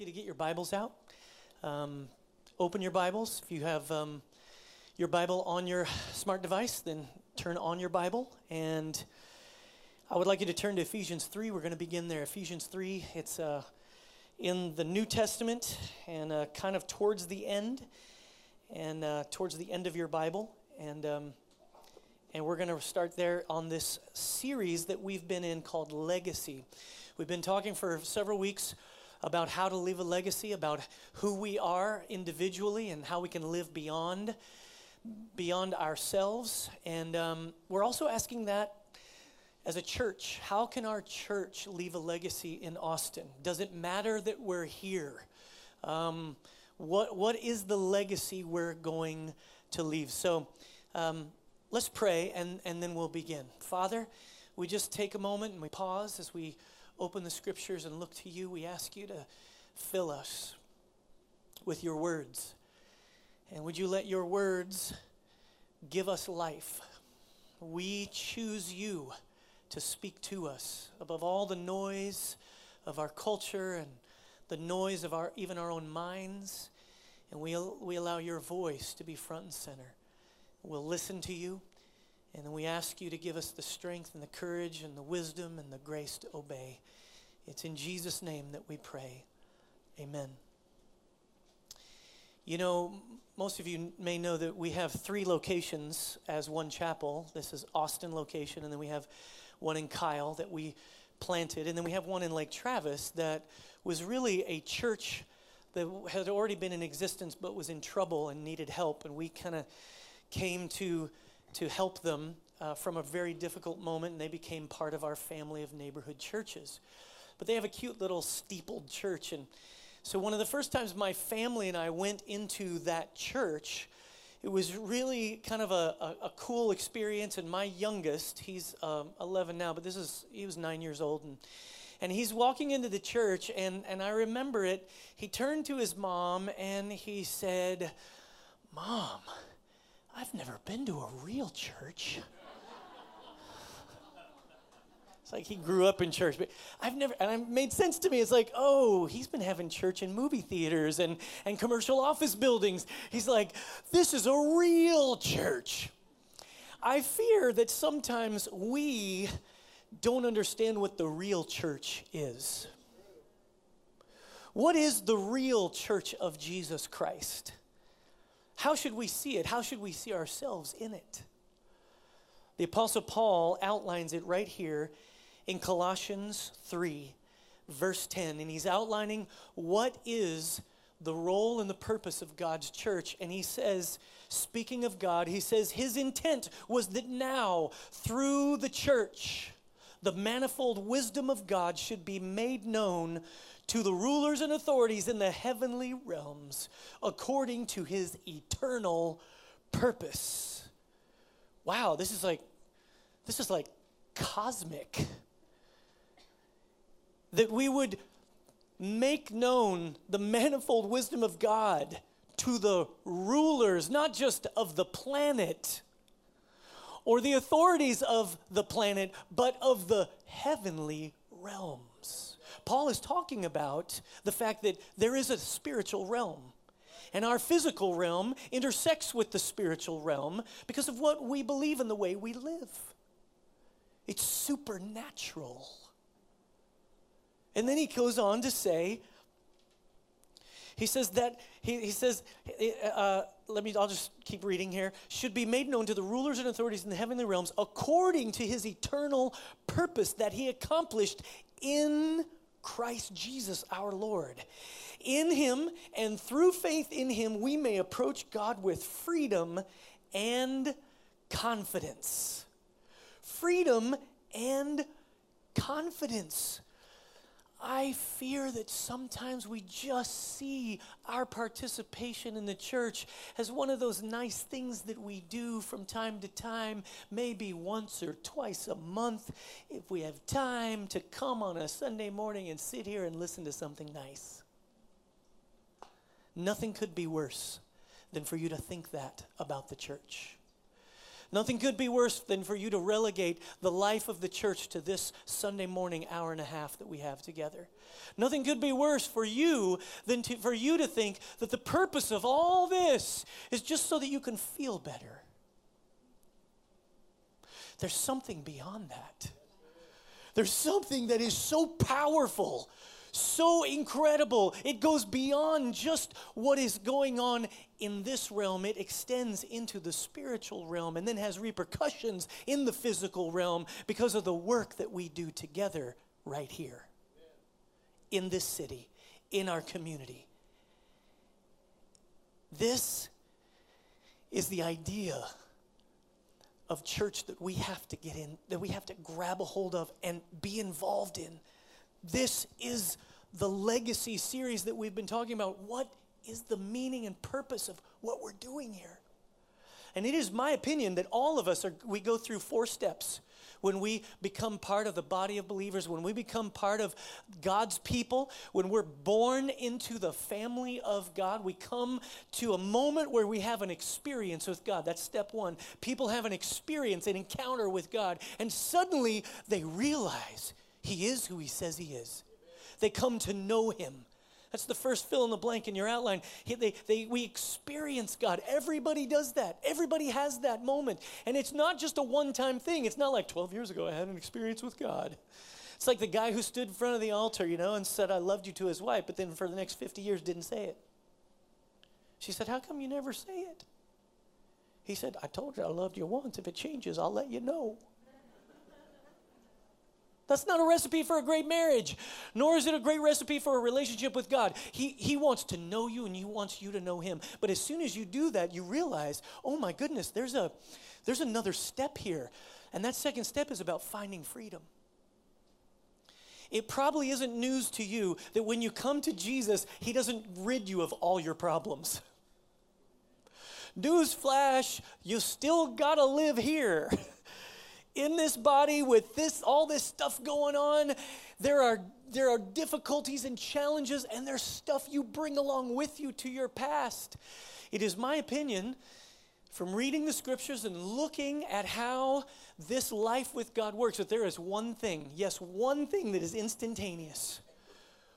you to get your Bibles out. Open your Bibles. If you have your Bible on your smart device, then turn on your Bible. And I would like you to turn to Ephesians 3. We're going to begin there. Ephesians 3, it's in the New Testament and kind of towards the end, and towards the end of your Bible. And we're going to start there on this series that we've been in called Legacy. We've been talking for several weeks about how to leave a legacy, about who we are individually and how we can live beyond ourselves. And we're also asking that as a church, how can our church leave a legacy in Austin? Does it matter that we're here? What is the legacy we're going to leave? So let's pray, and then we'll begin. Father, we just take a moment and we pause as we open the scriptures and look to you. We ask you to fill us with your words. And would you let your words give us life? We choose you to speak to us above all the noise of our culture and the noise of our own minds. And we allow your voice to be front and center. We'll listen to you, and then we ask you to give us the strength and the courage and the wisdom and the grace to obey. It's in Jesus' name that we pray. Amen. You know, most of you may know that we have three locations as One Chapel. This is Austin location, and then we have one in Kyle that we planted, and then we have one in Lake Travis that was really a church that had already been in existence but was in trouble and needed help, and we kind of came to help them from a very difficult moment, and they became part of our family of neighborhood churches. But they have a cute little steepled church, and so one of the first times my family and I went into that church, it was really kind of a cool experience, and my youngest, he's 11 now, but he was 9 years old, and he's walking into the church, and I remember it, he turned to his mom, and he said, "Mom, I've never been to a real church." It's like he grew up in church, but it made sense to me. It's like, oh, he's been having church in movie theaters and commercial office buildings. He's like, this is a real church. I fear that sometimes we don't understand what the real church is. What is the real church of Jesus Christ? How should we see it? How should we see ourselves in it? The Apostle Paul outlines it right here in Colossians 3, verse 10. And he's outlining what is the role and the purpose of God's church. And he says, speaking of God, he says, his intent was that now, through the church, the manifold wisdom of God should be made known to the rulers and authorities in the heavenly realms, according to his eternal purpose. Wow, this is like cosmic. That we would make known the manifold wisdom of God to the rulers, not just of the planet or the authorities of the planet, but of the heavenly realms. Paul is talking about the fact that there is a spiritual realm, and our physical realm intersects with the spiritual realm because of what we believe and the way we live. It's supernatural. And then he goes on to say, I'll just keep reading here. Should be made known to the rulers and authorities in the heavenly realms according to his eternal purpose that he accomplished in Christ Jesus our Lord. In him and through faith in him, we may approach God with freedom and confidence. Freedom and confidence. I fear that sometimes we just see our participation in the church as one of those nice things that we do from time to time, maybe once or twice a month, if we have time to come on a Sunday morning and sit here and listen to something nice. Nothing could be worse than for you to think that about the church. Nothing could be worse than for you to relegate the life of the church to this Sunday morning hour and a half that we have together. Nothing could be worse for you than for you to think that the purpose of all this is just so that you can feel better. There's something beyond that. There's something that is so powerful, so incredible. It goes beyond just what is going on in this realm. It extends into the spiritual realm and then has repercussions in the physical realm because of the work that we do together right here, in this city, in our community. This is the idea of church that we have to get in, that we have to grab a hold of and be involved in. This is the Legacy series that we've been talking about. What is the meaning and purpose of what we're doing here? And it is my opinion that all of us, we go through 4 steps. When we become part of the body of believers, when we become part of God's people, when we're born into the family of God, we come to a moment where we have an experience with God. That's step 1. People have an experience, an encounter with God, and suddenly they realize He is who He says He is. They come to know Him. That's the first fill in the blank in your outline. We experience God. Everybody does that. Everybody has that moment. And it's not just a one-time thing. It's not like 12 years ago I had an experience with God. It's like the guy who stood in front of the altar, you know, and said, "I loved you" to his wife, but then for the next 50 years didn't say it. She said, "How come you never say it?" He said, "I told you I loved you once. If it changes, I'll let you know." That's not a recipe for a great marriage, nor is it a great recipe for a relationship with God. He wants to know you, and He wants you to know Him. But as soon as you do that, you realize, oh my goodness, there's another step here. And that second step is about finding freedom. It probably isn't news to you that when you come to Jesus, He doesn't rid you of all your problems. Newsflash, you still gotta live here. In this body, with this, all this stuff going on, there are difficulties and challenges, and there's stuff you bring along with you to your past. It is my opinion, from reading the scriptures and looking at how this life with God works, that there is one thing, yes, one thing that is instantaneous.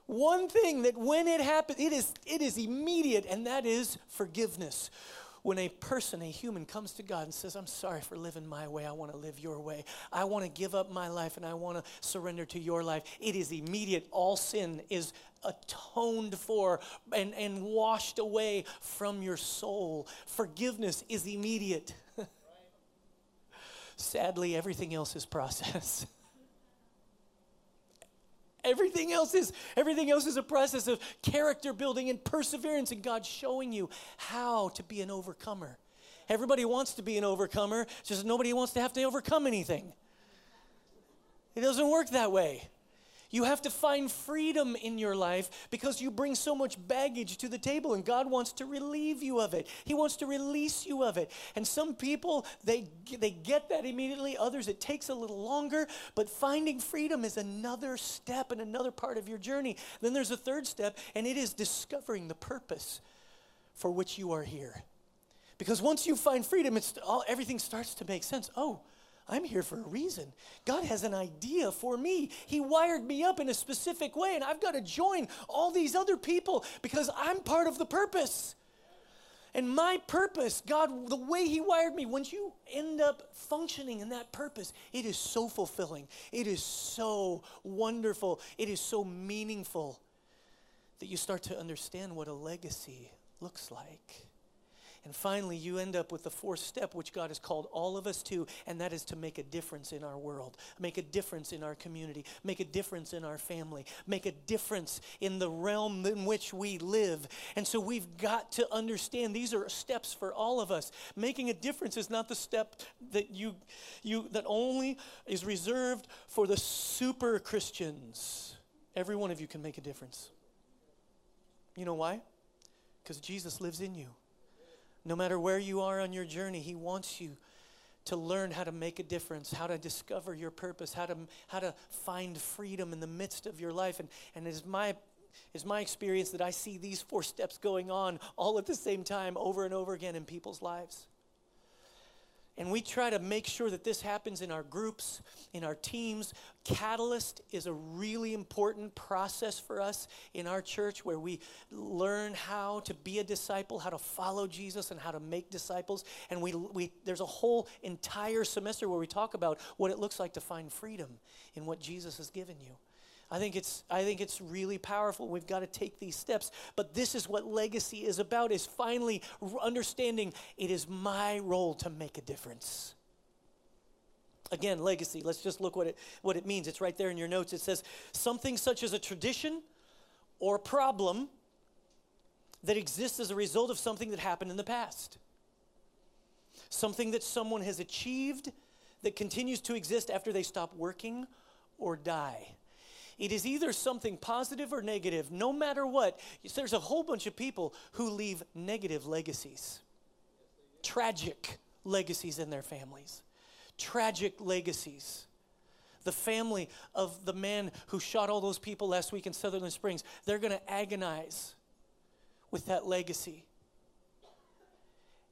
One thing that when it happens, it is immediate, and that is forgiveness. When a person, a human, comes to God and says, "I'm sorry for living my way. I want to live your way. I want to give up my life and I want to surrender to your life," it is immediate. All sin is atoned for and washed away from your soul. Forgiveness is immediate. Sadly, everything else is process. Everything else is a process of character building and perseverance, and God showing you how to be an overcomer. Everybody wants to be an overcomer, just nobody wants to have to overcome anything. It doesn't work that way. You have to find freedom in your life because you bring so much baggage to the table, and God wants to relieve you of it. He wants to release you of it. And some people, they get that immediately. Others, it takes a little longer. But finding freedom is another step and another part of your journey. Then there's a third step, and it is discovering the purpose for which you are here. Because once you find freedom, everything starts to make sense. Oh, I'm here for a reason. God has an idea for me. He wired me up in a specific way, and I've got to join all these other people because I'm part of the purpose. And my purpose, God, the way He wired me, once you end up functioning in that purpose, it is so fulfilling. It is so wonderful. It is so meaningful that you start to understand what a legacy looks like. And finally, you end up with the fourth step, which God has called all of us to, and that is to make a difference in our world, make a difference in our community, make a difference in our family, make a difference in the realm in which we live. And so we've got to understand these are steps for all of us. Making a difference is not the step that that only is reserved for the super Christians. Every one of you can make a difference. You know why? Because Jesus lives in you. No matter where you are on your journey, He wants you to learn how to make a difference, how to discover your purpose, how to find freedom in the midst of your life. And it's my experience that I see these 4 steps going on all at the same time over and over again in people's lives. And we try to make sure that this happens in our groups, in our teams. Catalyst is a really important process for us in our church where we learn how to be a disciple, how to follow Jesus, and how to make disciples. And there's a whole entire semester where we talk about what it looks like to find freedom in what Jesus has given you. I think it's really powerful. We've got to take these steps. But this is what legacy is about, is finally understanding it is my role to make a difference. Again, legacy. Let's just look what it means. It's right there in your notes. It says, something such as a tradition or problem that exists as a result of something that happened in the past. Something that someone has achieved that continues to exist after they stop working or die. It is either something positive or negative, no matter what. There's a whole bunch of people who leave negative legacies, tragic legacies in their families, tragic legacies. The family of the man who shot all those people last week in Sutherland Springs, they're going to agonize with that legacy.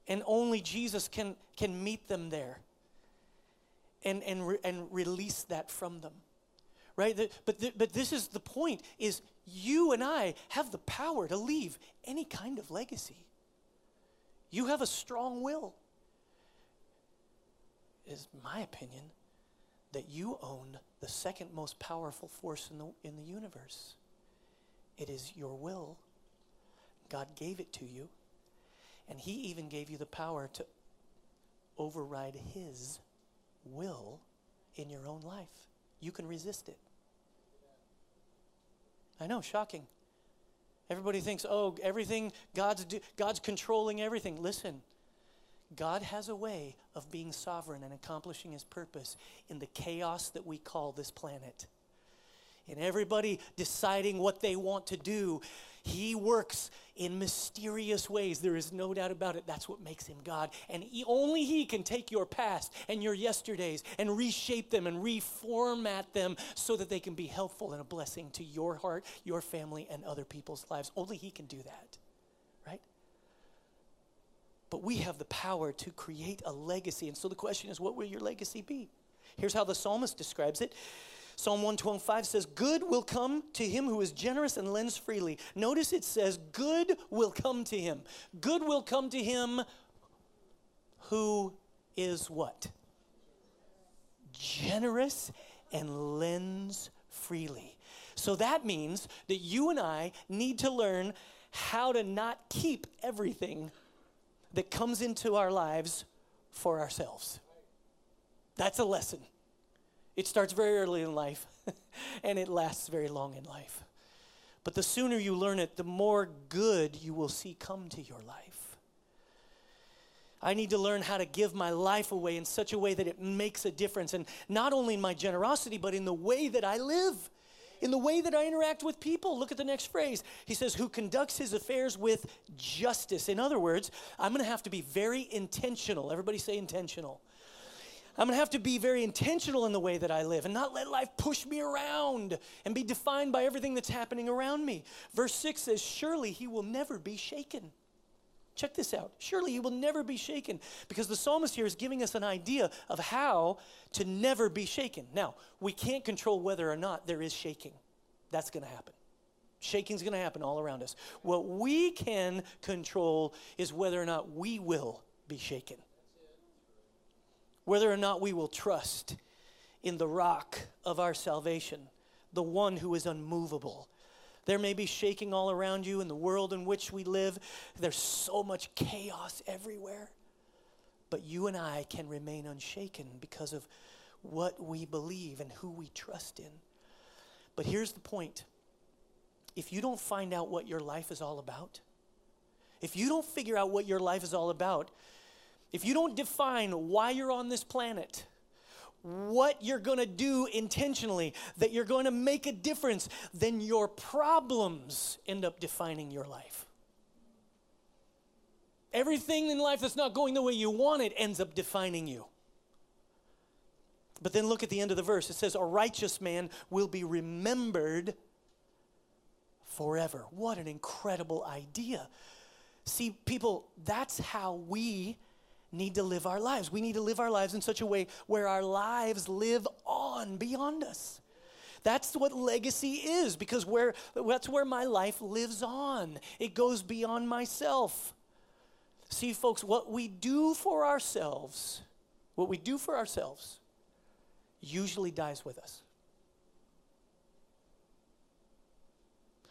And only Jesus can meet them there and release that from them. Right? But this is the point, is you and I have the power to leave any kind of legacy. You have a strong will, is my opinion, that you own the second most powerful force in the universe. It is your will. God gave it to you, and he even gave you the power to override his will in your own life. You can resist it. I know, shocking. Everybody thinks, oh, everything, God's controlling everything. Listen, God has a way of being sovereign and accomplishing his purpose in the chaos that we call this planet. In everybody deciding what they want to do, he works in mysterious ways. There is no doubt about it. That's what makes him God. And only he can take your past and your yesterdays and reshape them and reformat them so that they can be helpful and a blessing to your heart, your family, and other people's lives. Only he can do that, right? But we have the power to create a legacy. And so the question is, what will your legacy be? Here's how the psalmist describes it. Psalm 125 says, good will come to him who is generous and lends freely. Notice it says, good will come to him. Good will come to him who is what? Generous and lends freely. So that means that you and I need to learn how to not keep everything that comes into our lives for ourselves. That's a lesson. It starts very early in life, and it lasts very long in life. But the sooner you learn it, the more good you will see come to your life. I need to learn how to give my life away in such a way that it makes a difference, and not only in my generosity, but in the way that I live, in the way that I interact with people. Look at the next phrase. He says, who conducts his affairs with justice. In other words, I'm going to have to be very intentional. Everybody say intentional. I'm going to have to be very intentional in the way that I live and not let life push me around and be defined by everything that's happening around me. Verse 6 says, surely he will never be shaken. Check this out. Surely he will never be shaken, because the psalmist here is giving us an idea of how to never be shaken. Now, we can't control whether or not there is shaking. That's going to happen. Shaking's going to happen all around us. What we can control is whether or not we will be shaken. Whether or not we will trust in the rock of our salvation, the one who is unmovable. There may be shaking all around you in the world in which we live. There's so much chaos everywhere. But you and I can remain unshaken because of what we believe and who we trust in. But here's the point. If you don't find out what your life is all about, if you don't figure out what your life is all about, if you don't define why you're on this planet, what you're going to do intentionally, that you're going to make a difference, then your problems end up defining your life. Everything in life that's not going the way you want it ends up defining you. But then look at the end of the verse. It says, a righteous man will be remembered forever. What an incredible idea. See, people, that's how we need to live our lives. We need to live our lives in such a way where our lives live on beyond us. That's what legacy is, because that's where my life lives on. It goes beyond myself. See, folks, what we do for ourselves usually dies with us.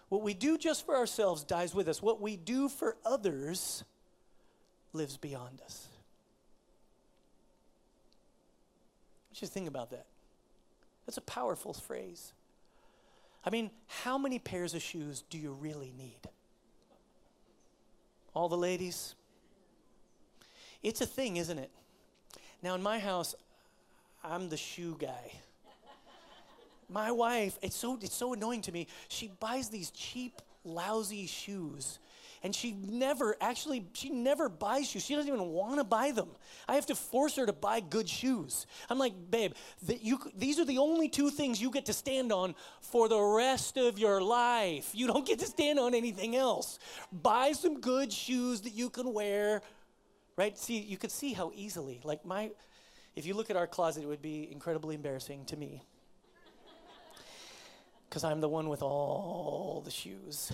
What we do just for ourselves dies with us. What we do for others lives beyond us. Just think about that. That's a powerful phrase. I mean, how many pairs of shoes do you really need? All the ladies? It's a thing, isn't it? Now, in my house, I'm the shoe guy. My wife, it's so annoying to me. She buys these cheap, lousy shoes, and she never buys shoes. She doesn't even want to buy them. I have to force her to buy good shoes. I'm like, babe, these are the only two things you get to stand on for the rest of your life. You don't get to stand on anything else. Buy some good shoes that you can wear, right? See, you could see how easily, like if you look at our closet, it would be incredibly embarrassing to me, because I'm the one with all the shoes.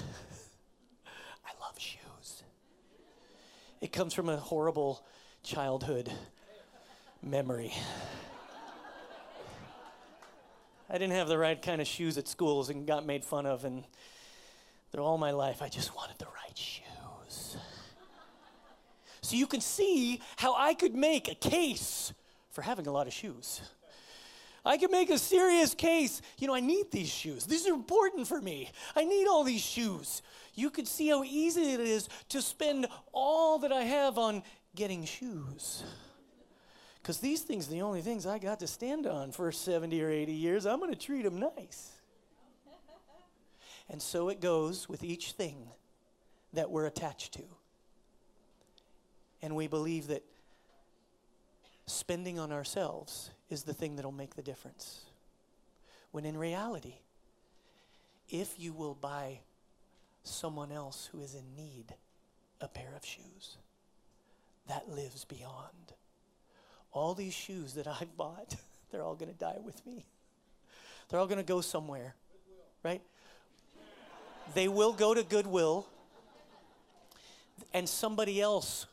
I love shoes. It comes from a horrible childhood memory. I didn't have the right kind of shoes at schools and got made fun of, and through all my life, I just wanted the right shoes. So you can see how I could make a case for having a lot of shoes. I can make a serious case. You know, I need these shoes. These are important for me. I need all these shoes. You could see how easy it is to spend all that I have on getting shoes, because these things are the only things I got to stand on for 70 or 80 years. I'm going to treat them nice. And so it goes with each thing that we're attached to. And we believe that spending on ourselves is the thing that'll make the difference. When in reality, if you will buy someone else who is in need a pair of shoes, that lives beyond. All these shoes that I've bought, they're all going to die with me. They're all going to go somewhere, right? They will go to Goodwill, and somebody else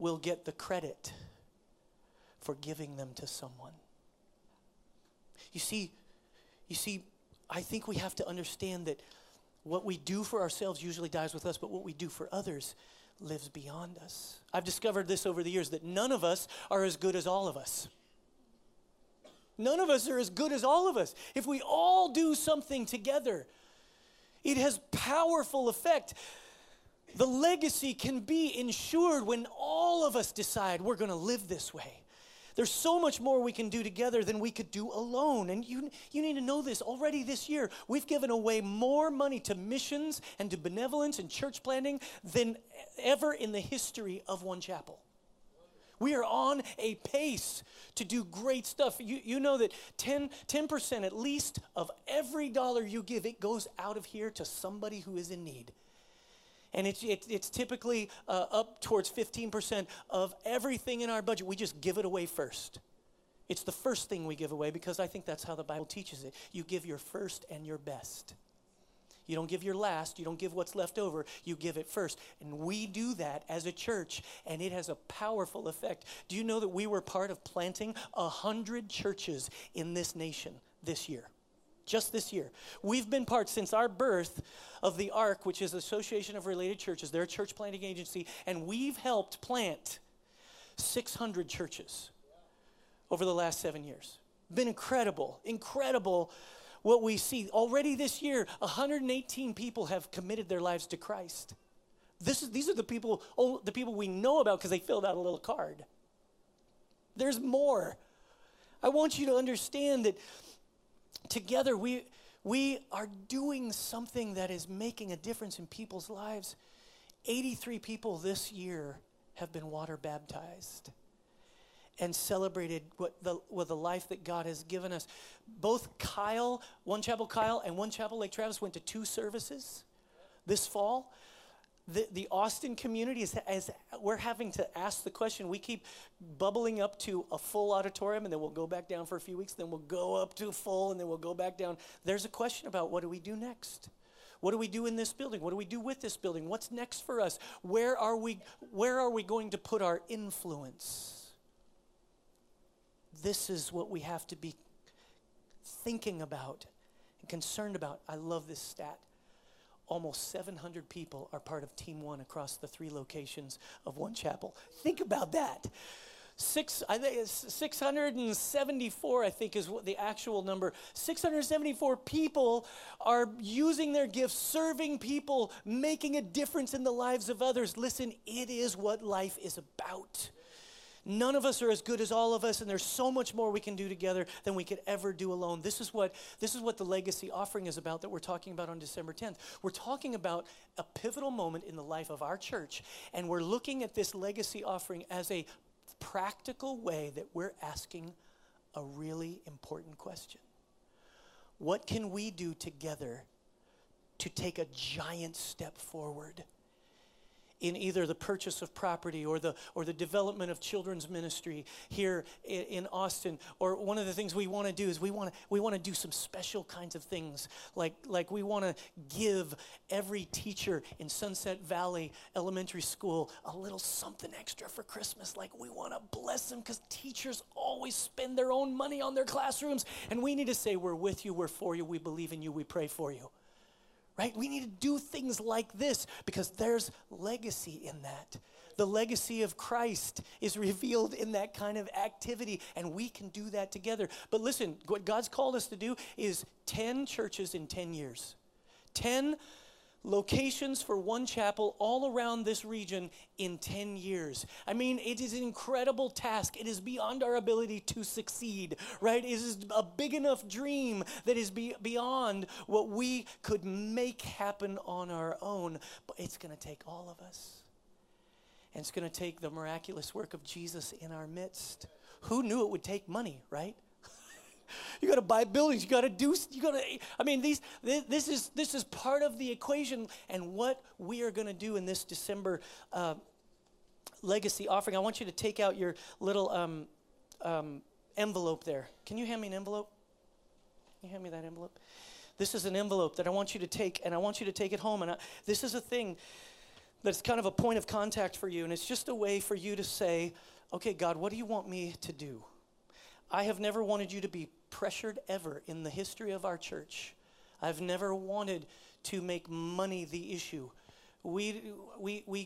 will get the credit for giving them to someone. You see, I think we have to understand that what we do for ourselves usually dies with us, but what we do for others lives beyond us. I've discovered this over the years, that none of us are as good as all of us. None of us are as good as all of us. If we all do something together, it has powerful effect. The legacy can be ensured when all of us decide we're going to live this way. There's so much more we can do together than we could do alone. And you need to know this. Already this year, we've given away more money to missions and to benevolence and church planting than ever in the history of One Chapel. We are on a pace to do great stuff. You know that 10% at least of every dollar you give, it goes out of here to somebody who is in need. And it's typically up towards 15% of everything in our budget. We just give it away first. It's the first thing we give away, because I think that's how the Bible teaches it. You give your first and your best. You don't give your last. You don't give what's left over. You give it first. And we do that as a church, and it has a powerful effect. Do you know that we were part of planting 100 churches in this nation this year? Just this year. We've been part, since our birth, of the ARC, which is Association of Related Churches. They're a church planting agency, and we've helped plant 600 churches over the last 7 years. Been incredible what we see. Already this year, 118 people have committed their lives to Christ. These are the people we know about because they filled out a little card. There's more. I want you to understand that together, we are doing something that is making a difference in people's lives. 83 people this year have been water baptized and celebrated what the life that God has given us. Both Kyle, One Chapel Kyle, and One Chapel Lake Travis went to two services this fall. The Austin community is, as we're having to ask the question, we keep bubbling up to a full auditorium, and then we'll go back down for a few weeks, then we'll go up to full, and then we'll go back down. There's a question about what do we do next? What do we do in this building? What do we do with this building? What's next for us? Where are we going to put our influence? This is what we have to be thinking about and concerned about. I love this stat. Almost 700 people are part of Team One across the 3 locations of One Chapel. Think about that. 674, I think, is what the actual number. 674 people are using their gifts, serving people, making a difference in the lives of others. Listen, it is what life is about. None of us are as good as all of us, and there's so much more we can do together than we could ever do alone. This is what the Legacy offering is about that we're talking about on December 10th. We're talking about a pivotal moment in the life of our church, and we're looking at this Legacy offering as a practical way that we're asking a really important question. What can we do together to take a giant step forward in either the purchase of property or the development of children's ministry here in Austin? Or one of the things we want to do is we want to do some special kinds of things, like we want to give every teacher in Sunset Valley Elementary School a little something extra for Christmas. Like, we want to bless them because teachers always spend their own money on their classrooms, and we need to say, we're with you, we're for you, we believe in you, we pray for you. Right? We need to do things like this because there's legacy in that. The legacy of Christ is revealed in that kind of activity, and we can do that together. But listen, what God's called us to do is 10 churches in 10 years. 10 locations for One Chapel all around this region in 10 years. I mean, it is an incredible task. It is beyond our ability to succeed, right? It is a big enough dream that is beyond what we could make happen on our own. But it's going to take all of us. And it's going to take the miraculous work of Jesus in our midst. Who knew it would take money, right? You got to buy buildings. This is part of the equation. And what we are going to do in this December Legacy offering, I want you to take out your little envelope there. Can you hand me an envelope? Can you hand me that envelope? This is an envelope that I want you to take, and I want you to take it home. And this is a thing that's kind of a point of contact for you, and it's just a way for you to say, okay, God, what do you want me to do? I have never wanted you to be pressured ever in the history of our church. I've never wanted to make money the issue. We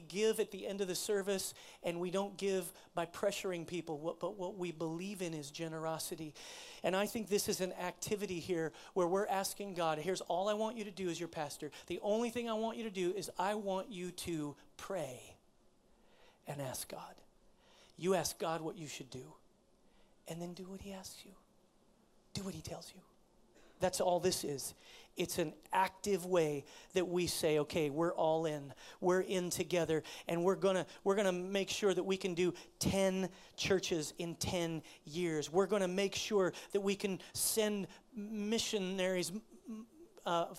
give at the end of the service, and we don't give by pressuring people, but what we believe in is generosity. And I think this is an activity here where we're asking God, here's all I want you to do as your pastor. The only thing I want you to do is I want you to pray and ask God. You ask God what you should do. And then do what he asks you. Do what he tells you. That's all this is. It's an active way that we say, okay, we're all in. We're in together, and we're gonna make sure that we can do 10 churches in 10 years. We're gonna make sure that we can send missionaries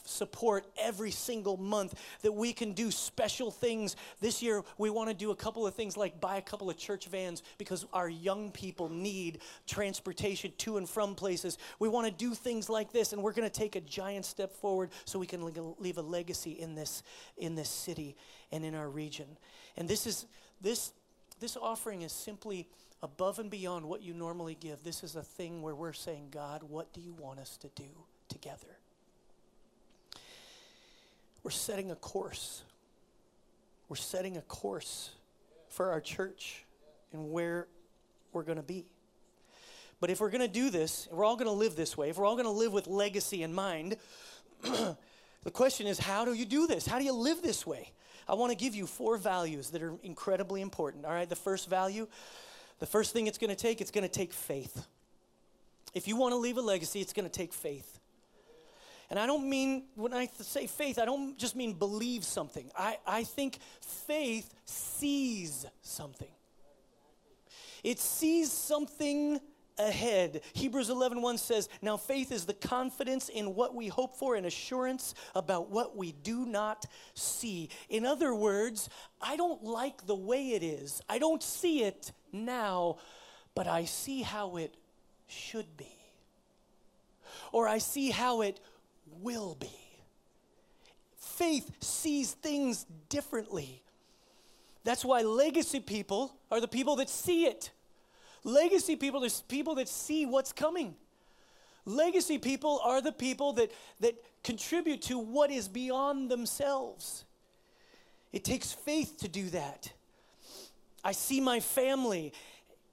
support every single month, that we can do special things. This year, we want to do a couple of things like buy a couple of church vans because our young people need transportation to and from places. We want to do things like this, and we're going to take a giant step forward so we can leave a legacy in this city and in our region. And this offering is simply above and beyond what you normally give. This is a thing where we're saying, God, what do you want us to do together? We're setting a course. We're setting a course for our church and where we're going to be. But if we're going to do this, and we're all going to live this way, if we're all going to live with legacy in mind, the question is, how do you do this? How do you live this way? I want to give you 4 values that are incredibly important, all right? The first value, the first thing it's going to take faith. If you want to leave a legacy, it's going to take faith. And I don't mean, when I say faith, I don't just mean believe something. I think faith sees something. It sees something ahead. Hebrews 11:1 says, now faith is the confidence in what we hope for and assurance about what we do not see. In other words, I don't like the way it is. I don't see it now, but I see how it should be. Or I see how it will be. Faith sees things differently. That's why legacy people are the people that see it. Legacy people are people that see what's coming. Legacy people are the people that contribute to what is beyond themselves. It takes faith to do that. I see my family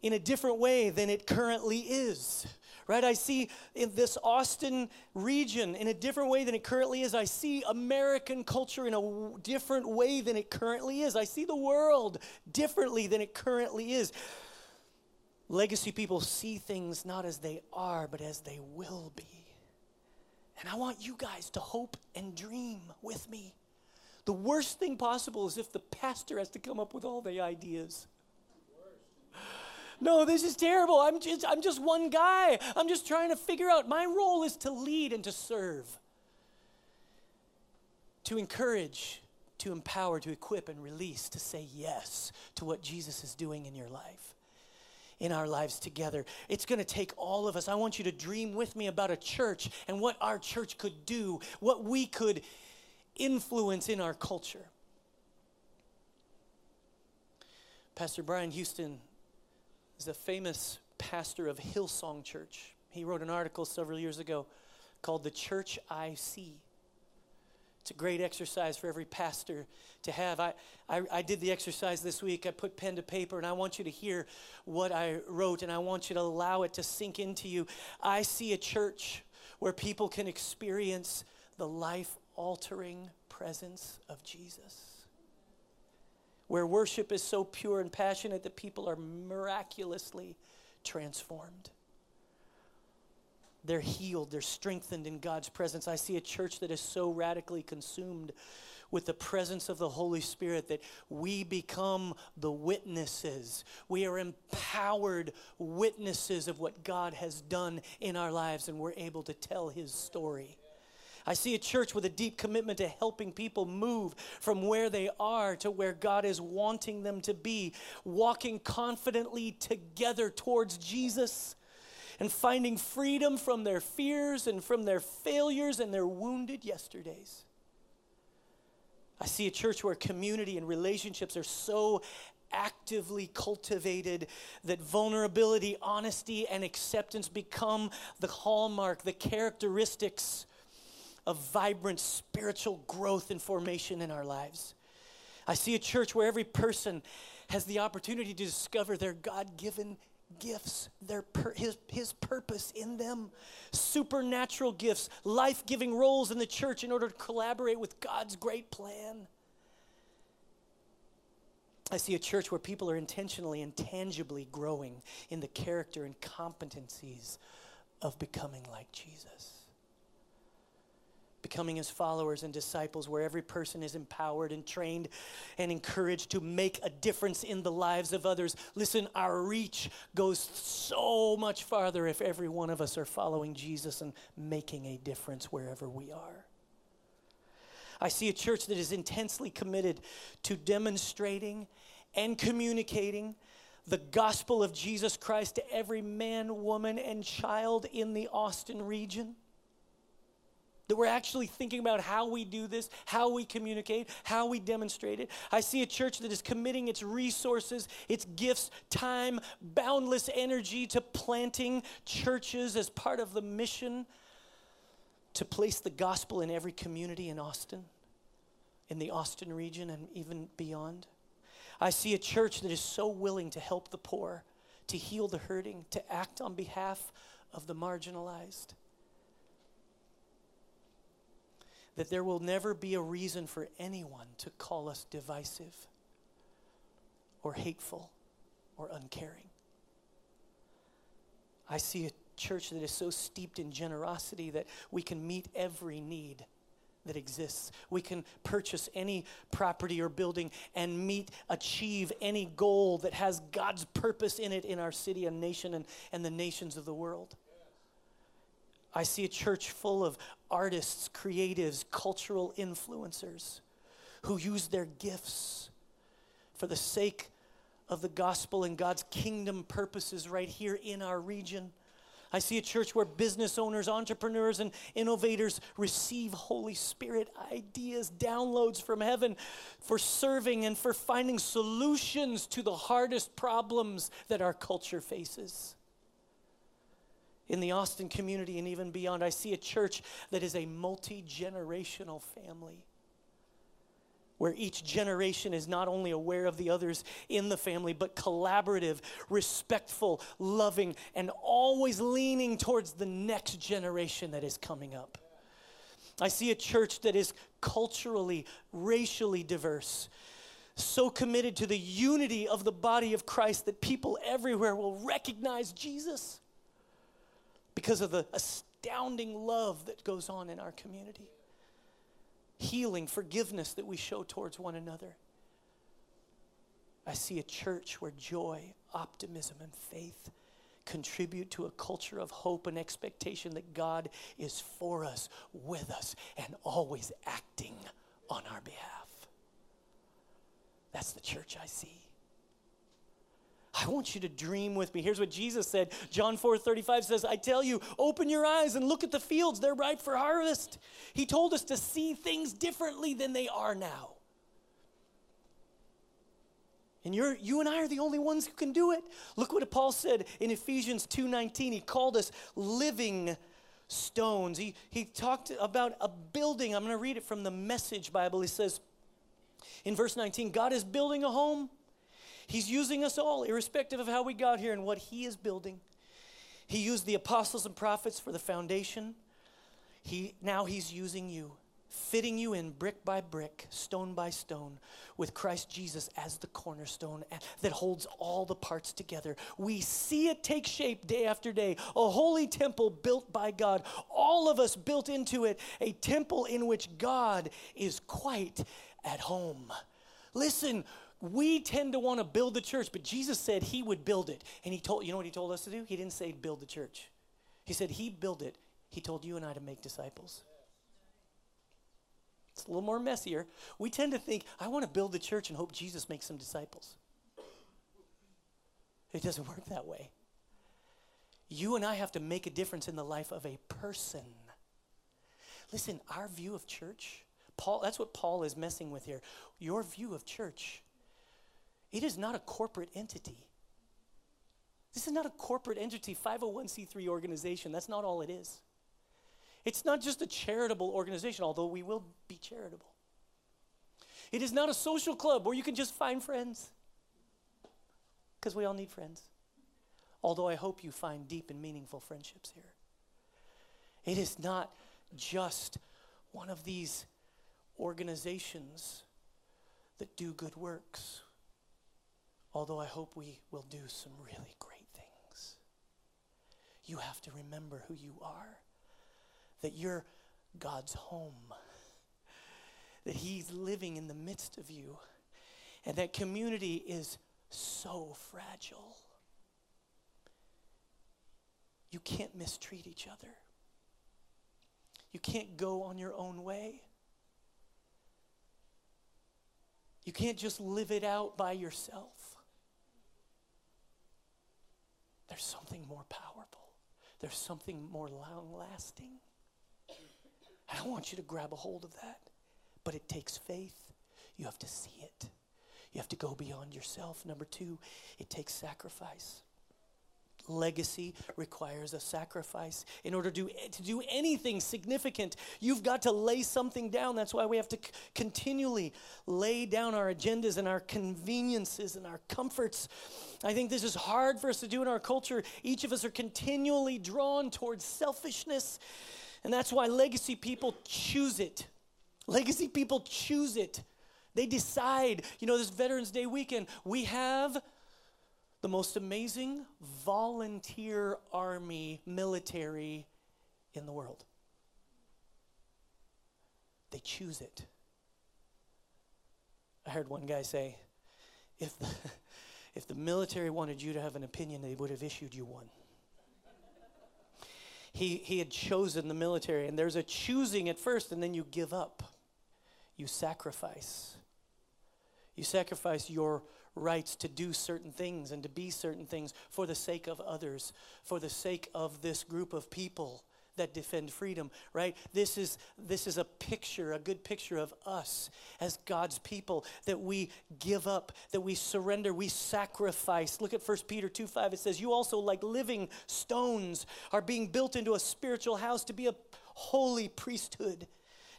in a different way than it currently is, right? I see in this Austin region in a different way than it currently is. I see American culture in a different way than it currently is. I see the world differently than it currently is. Legacy people see things not as they are, but as they will be. And I want you guys to hope and dream with me. The worst thing possible is if the pastor has to come up with all the ideas. No, this is terrible. I'm just one guy. I'm just trying to figure out. My role is to lead and to serve, to encourage, to empower, to equip and release, to say yes to what Jesus is doing in your life, in our lives together. It's going to take all of us. I want you to dream with me about a church and what our church could do, what we could influence in our culture. Pastor Brian Houston is a famous pastor of Hillsong Church. He wrote an article several years ago called The Church I See. It's a great exercise for every pastor to have. I did the exercise this week. I put pen to paper, and I want you to hear what I wrote, and I want you to allow it to sink into you. I see a church where people can experience the life-altering presence of Jesus, where worship is so pure and passionate that people are miraculously transformed. They're healed, they're strengthened in God's presence. I see a church that is so radically consumed with the presence of the Holy Spirit that we become the witnesses. We are empowered witnesses of what God has done in our lives, and we're able to tell his story. I see a church with a deep commitment to helping people move from where they are to where God is wanting them to be, walking confidently together towards Jesus, and finding freedom from their fears and from their failures and their wounded yesterdays. I see a church where community and relationships are so actively cultivated that vulnerability, honesty, and acceptance become the hallmark, the characteristics of vibrant spiritual growth and formation in our lives. I see a church where every person has the opportunity to discover their God-given gifts, his purpose in them, supernatural gifts, life-giving roles in the church in order to collaborate with God's great plan. I see a church where people are intentionally and tangibly growing in the character and competencies of becoming like Jesus, becoming his followers and disciples, where every person is empowered and trained and encouraged to make a difference in the lives of others. Listen, our reach goes so much farther if every one of us are following Jesus and making a difference wherever we are. I see a church that is intensely committed to demonstrating and communicating the gospel of Jesus Christ to every man, woman, and child in the Austin region. That we're actually thinking about how we do this, how we communicate, how we demonstrate it. I see a church that is committing its resources, its gifts, time, boundless energy to planting churches as part of the mission to place the gospel in every community in Austin, in the Austin region and even beyond. I see a church that is so willing to help the poor, to heal the hurting, to act on behalf of the marginalized, that there will never be a reason for anyone to call us divisive or hateful or uncaring. I see a church that is so steeped in generosity that we can meet every need that exists. We can purchase any property or building and achieve any goal that has God's purpose in it in our city and nation and the nations of the world. I see a church full of artists, creatives, cultural influencers who use their gifts for the sake of the gospel and God's kingdom purposes right here in our region. I see a church where business owners, entrepreneurs, and innovators receive Holy Spirit ideas, downloads from heaven for serving and for finding solutions to the hardest problems that our culture faces. In the Austin community and even beyond, I see a church that is a multi-generational family, where each generation is not only aware of the others in the family, but collaborative, respectful, loving, and always leaning towards the next generation that is coming up. I see a church that is culturally, racially diverse, so committed to the unity of the body of Christ that people everywhere will recognize Jesus because of the astounding love that goes on in our community. Healing, forgiveness that we show towards one another. I see a church where joy, optimism, and faith contribute to a culture of hope and expectation that God is for us, with us, and always acting on our behalf. That's the church I see. I want you to dream with me. Here's what Jesus said. John 4:35 says, I tell you, open your eyes and look at the fields. They're ripe for harvest. He told us to see things differently than they are now. And you and I are the only ones who can do it. Look what Paul said in Ephesians 2:19. He called us living stones. He talked about a building. I'm going to read it from the Message Bible. He says in verse 19, God is building a home. He's using us all, irrespective of how we got here and what he is building. He used the apostles and prophets for the foundation. Now he's using you, fitting you in brick by brick, stone by stone, with Christ Jesus as the cornerstone that holds all the parts together. We see it take shape day after day, a holy temple built by God, all of us built into it, a temple in which God is quite at home. Listen, we tend to want to build the church, but Jesus said he would build it. And you know what he told us to do? He didn't say build the church. He said he built it. He told you and I to make disciples. It's a little more messier. We tend to think, I want to build the church and hope Jesus makes some disciples. It doesn't work that way. You and I have to make a difference in the life of a person. Listen, our view of church, that's what Paul is messing with here. Your view of church, it is not a corporate entity. This is not a corporate entity, 501c3 organization. That's not all it is. It's not just a charitable organization, although we will be charitable. It is not a social club where you can just find friends, because we all need friends. Although I hope you find deep and meaningful friendships here. It is not just one of these organizations that do good works, although I hope we will do some really great things. You have to remember who you are, that you're God's home, that he's living in the midst of you, and that community is so fragile. You can't mistreat each other. You can't go on your own way. You can't just live it out by yourself. There's something more powerful. There's something more long-lasting. And I want you to grab a hold of that. But it takes faith. You have to see it. You have to go beyond yourself. Number two, it takes sacrifice. Legacy requires a sacrifice. In order to do anything significant, you've got to lay something down. That's why we have to continually lay down our agendas and our conveniences and our comforts. I think this is hard for us to do in our culture. Each of us are continually drawn towards selfishness, and that's why legacy people choose it. Legacy people choose it. They decide, you know, this Veterans Day weekend, we have the most amazing volunteer military in the world. They choose it. I heard one guy say, if the military wanted you to have an opinion, they would have issued you one. He had chosen the military, and there's a choosing at first, and then you give up. You sacrifice. You sacrifice your rights to do certain things and to be certain things for the sake of others, for the sake of this group of people that defend freedom, right? This is a picture, a good picture of us as God's people, that we give up, that we surrender, we sacrifice. Look at First Peter 2:5. It says, you also, like living stones, are being built into a spiritual house to be a holy priesthood.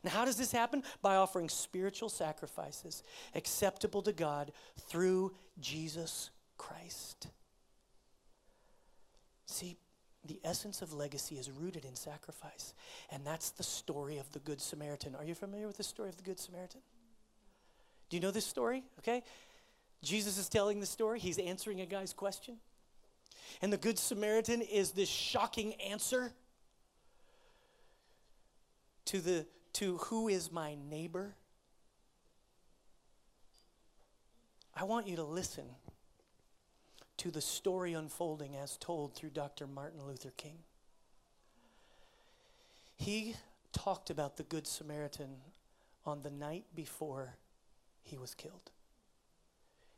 And how does this happen? By offering spiritual sacrifices acceptable to God through Jesus Christ. See, the essence of legacy is rooted in sacrifice, and that's the story of the Good Samaritan. Are you familiar with the story of the Good Samaritan? Do you know this story? Okay. Jesus is telling the story. He's answering a guy's question, and the Good Samaritan is this shocking answer to who is my neighbor. I want you to listen to the story unfolding as told through Dr. Martin Luther King. He talked about the Good Samaritan on the night before he was killed.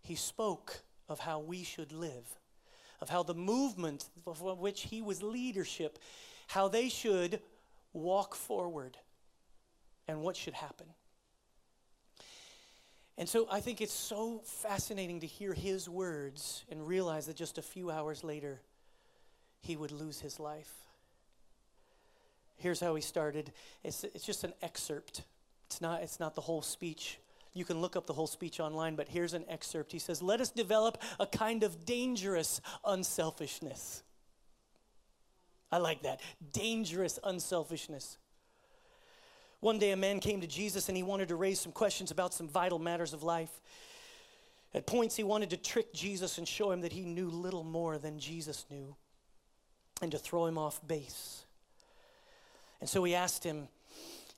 He spoke of how we should live, of how the movement of which he was leadership, how they should walk forward and what should happen. And so I think it's so fascinating to hear his words and realize that just a few hours later, he would lose his life. Here's how he started. It's just an excerpt. It's not the whole speech. You can look up the whole speech online, but here's an excerpt. He says, "Let us develop a kind of dangerous unselfishness." I like that. Dangerous unselfishness. One day a man came to Jesus and he wanted to raise some questions about some vital matters of life. At points he wanted to trick Jesus and show him that he knew little more than Jesus knew and to throw him off base. And so he asked him,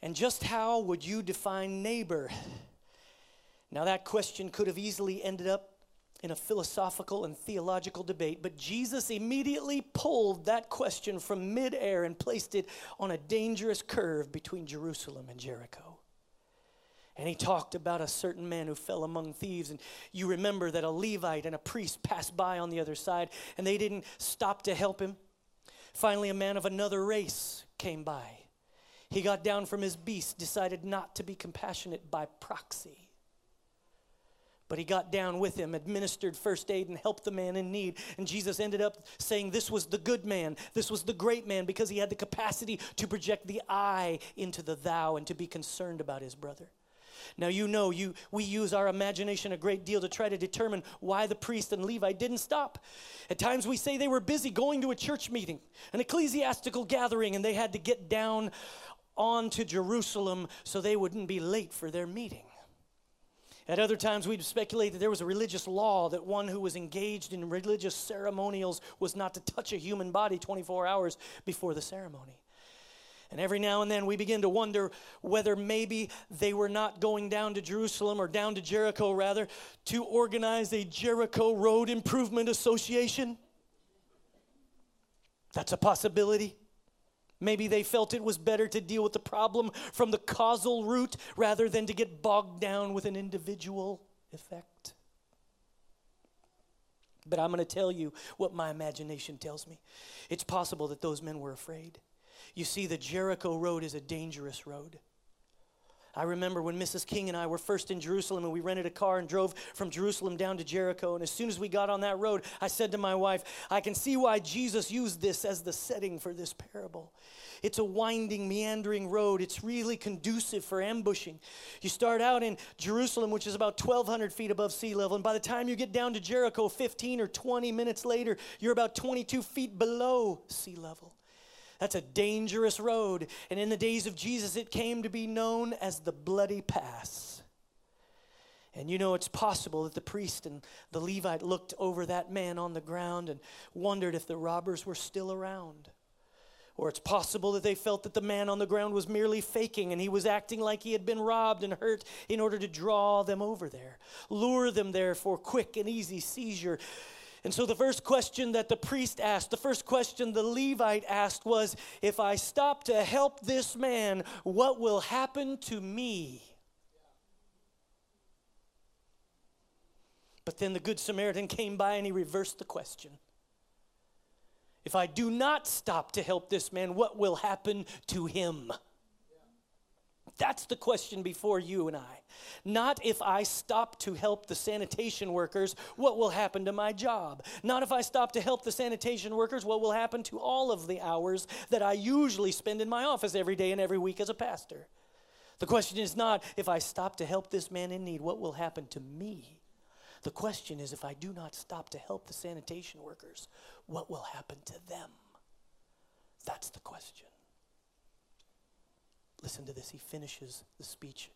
"And just how would you define neighbor?" Now that question could have easily ended up in a philosophical and theological debate, but Jesus immediately pulled that question from midair and placed it on a dangerous curve between Jerusalem and Jericho. And he talked about a certain man who fell among thieves, and you remember that a Levite and a priest passed by on the other side, and they didn't stop to help him. Finally, a man of another race came by. He got down from his beast, decided not to be compassionate by proxy. But he got down with him, administered first aid, and helped the man in need. And Jesus ended up saying this was the good man, this was the great man, because he had the capacity to project the I into the thou and to be concerned about his brother. Now we use our imagination a great deal to try to determine why the priest and Levite didn't stop. At times we say they were busy going to a church meeting, an ecclesiastical gathering, and they had to get down onto Jerusalem so they wouldn't be late for their meeting. At other times, we'd speculate that there was a religious law that one who was engaged in religious ceremonials was not to touch a human body 24 hours before the ceremony. And every now and then, we begin to wonder whether maybe they were not going down to Jerusalem, or down to Jericho, rather, to organize a Jericho Road Improvement Association. That's a possibility. Maybe they felt it was better to deal with the problem from the causal root rather than to get bogged down with an individual effect. But I'm going to tell you what my imagination tells me. It's possible that those men were afraid. You see, the Jericho Road is a dangerous road. I remember when Mrs. King and I were first in Jerusalem, and we rented a car and drove from Jerusalem down to Jericho. And as soon as we got on that road, I said to my wife, I can see why Jesus used this as the setting for this parable. It's a winding, meandering road. It's really conducive for ambushing. You start out in Jerusalem, which is about 1,200 feet above sea level. And by the time you get down to Jericho, 15 or 20 minutes later, you're about 22 feet below sea level. That's a dangerous road. And in the days of Jesus, it came to be known as the Bloody Pass. And you know, it's possible that the priest and the Levite looked over that man on the ground and wondered if the robbers were still around, Or it's possible that they felt that the man on the ground was merely faking and he was acting like he had been robbed and hurt in order to draw them over there, lure them there for quick and easy seizure. And so the first question that the priest asked, the first question the Levite asked was, if I stop to help this man, what will happen to me? But then the Good Samaritan came by and he reversed the question. If I do not stop to help this man, what will happen to him? That's the question before you and I. Not if I stop to help the sanitation workers, what will happen to my job? Not if I stop to help the sanitation workers, what will happen to all of the hours that I usually spend in my office every day and every week as a pastor? The question is not if I stop to help this man in need, what will happen to me? The question is, if I do not stop to help the sanitation workers, what will happen to them? That's the question. Listen to this. He finishes the speech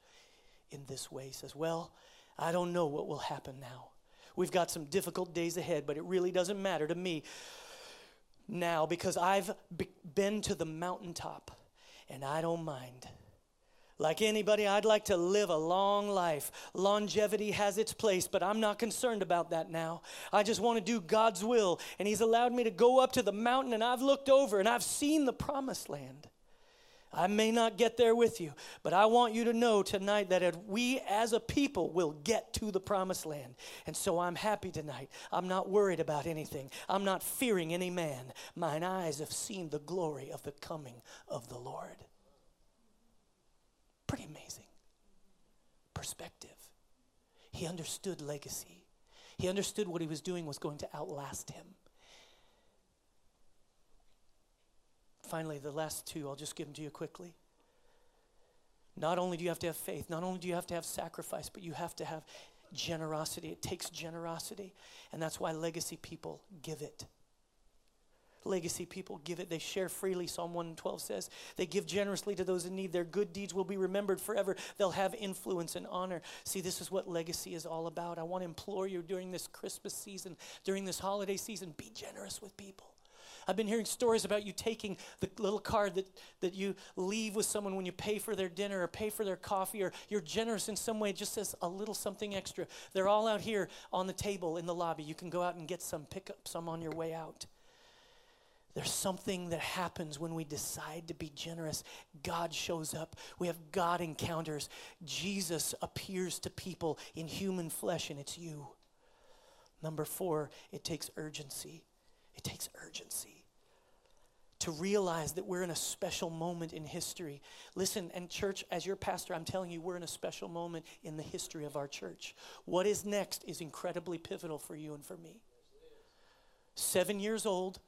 in this way. He says, well, I don't know what will happen now. We've got some difficult days ahead, but it really doesn't matter to me now because I've been to the mountaintop and I don't mind. Like anybody, I'd like to live a long life. Longevity has its place, but I'm not concerned about that now. I just want to do God's will, and he's allowed me to go up to the mountain, and I've looked over, and I've seen the promised land. I may not get there with you, but I want you to know tonight that we as a people will get to the promised land. And so I'm happy tonight. I'm not worried about anything. I'm not fearing any man. Mine eyes have seen the glory of the coming of the Lord. Pretty amazing perspective. He understood legacy. He understood what he was doing was going to outlast him. Finally, the last two, I'll just give them to you quickly. Not only do you have to have faith, not only do you have to have sacrifice, but you have to have generosity. It takes generosity, and that's why legacy people give it. Legacy people give it. They share freely, Psalm 112 says. They give generously to those in need. Their good deeds will be remembered forever. They'll have influence and honor. See, this is what legacy is all about. I want to implore you during this Christmas season, during this holiday season, be generous with people. I've been hearing stories about you taking the little card that you leave with someone when you pay for their dinner or pay for their coffee, or you're generous in some way. It just says a little something extra. They're all out here on the table in the lobby. You can go out and get some, pick up some on your way out. There's something that happens when we decide to be generous. God shows up. We have God encounters. Jesus appears to people in human flesh, and it's you. Number 4, it takes urgency. It takes urgency to realize that we're in a special moment in history. Listen, and church, as your pastor, I'm telling you, we're in a special moment in the history of our church. What is next is incredibly pivotal for you and for me. 7 years old.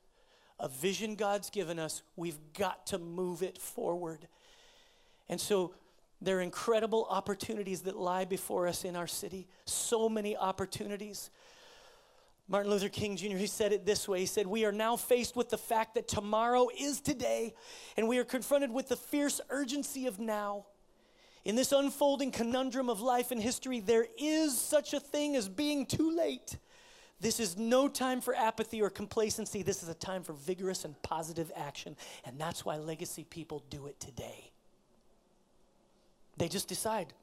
A vision God's given us, we've got to move it forward. And so there are incredible opportunities that lie before us in our city. So many opportunities. Martin Luther King Jr., he said it this way. He said, we are now faced with the fact that tomorrow is today, and we are confronted with the fierce urgency of now. In this unfolding conundrum of life and history, there is such a thing as being too late. This is no time for apathy or complacency. This is a time for vigorous and positive action. And that's why legacy people do it today. They just decide,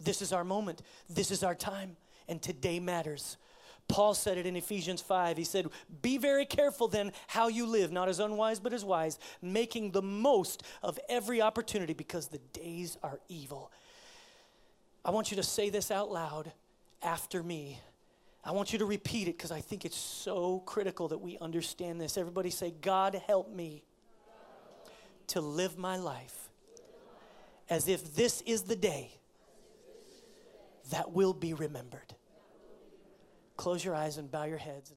this is our moment. This is our time. And today matters. Paul said it in Ephesians 5. He said, be very careful then how you live, not as unwise but as wise, making the most of every opportunity because the days are evil. I want you to say this out loud after me. I want you to repeat it because I think it's so critical that we understand this. Everybody say, God, help me to live my life as if this is the day that will be remembered. Close your eyes and bow your heads.